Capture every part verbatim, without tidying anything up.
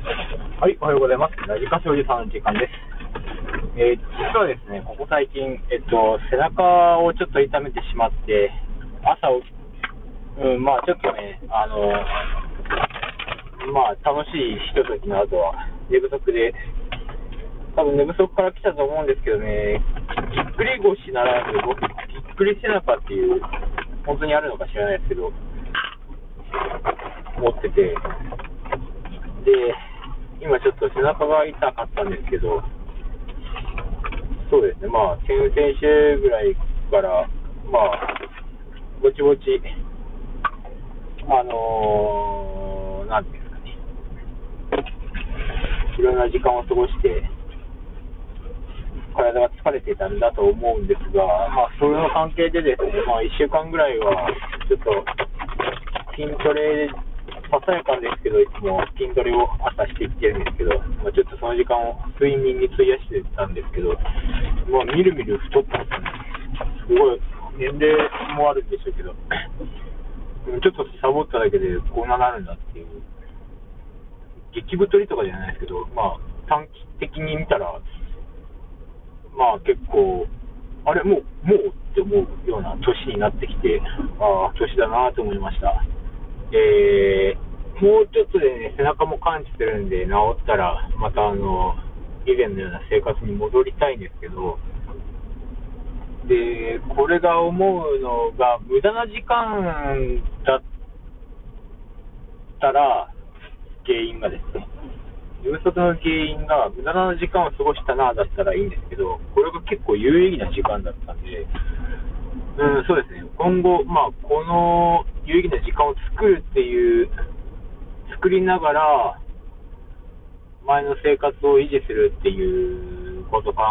はい、おはようございます。ラジカセおじさんの時間です。えー、実はですね、ここ最近、えっと、背中をちょっと痛めてしまって、朝起き、うん、まあちょっとね、あの、まあ楽しいひとときの後は寝不足で、多分寝不足から来たと思うんですけどね、ぎっくり腰ならぬ、ぎっくり背中っていう、本当にあるのか知らないですけど、持ってて、で、今ちょっと背中が痛かったんですけど、そうですね、まあ、先々週ぐらいから、まあ、ぼちぼち、あのー、なんていうんですかね、いろんな時間を過ごして、体が疲れてたんだと思うんですが、まあ、それの関係でですね、まあ、いっしゅうかんぐらいは、ちょっと、筋トレ、ささやかですけど、いつも筋トレを朝してきてるんですけど、まあ、ちょっとその時間を睡眠に費やしてたんですけど、まあ、みるみる太ったんですね。すごい、年齢もあるんでしょうけど、ちょっとサボっただけでこんななるんだっていう、激太りとかじゃないですけど、まあ、短期的に見たら、まあ結構、あれ、もう、もうって思うような年になってきて、ああ、年だなと思いました。えー、もうちょっとで、ね、背中も感じてるんで、治ったらまたあの以前のような生活に戻りたいんですけど、でこれが思うのが、無駄な時間だったら原因がですね、寝不足の原因が無駄な時間を過ごしたなだったらいいんですけど、これが結構有意義な時間だったんで、うん、そうですね、今後、まあ、この有意義な時間を作るっていう、作りながら、前の生活を維持するっていうことを考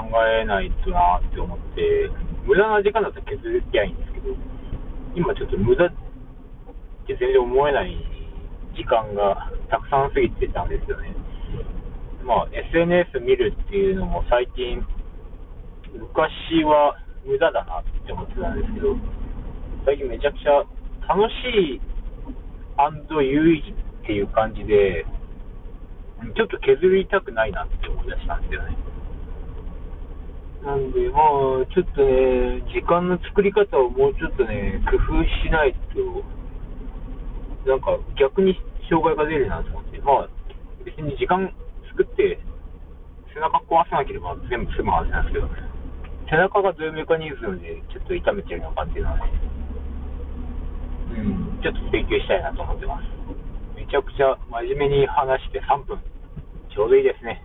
えないとなって思って、無駄な時間だったら削りたいんですけど、今ちょっと無駄って全然思えない時間がたくさん過ぎてたんですよね。まあ、エスエヌエス 見るっていうのも最近、昔は、無駄だなって思ってたんですけど、最近めちゃくちゃ楽しい&有意義っていう感じで、ちょっと削りたくないなって思い出したんですよね。なんでまあちょっとね、時間の作り方をもうちょっとね工夫しないと、なんか逆に障害が出るなと思って、まあ別に時間作って背中壊さなければ全部済むはずなんですけどね。背中がどういうメカニズムでちょっと痛めてるのかっていうのはね、うん、ちょっと追求したいなと思ってます。めちゃくちゃ真面目に話してさんぷん、ちょうどいいですね。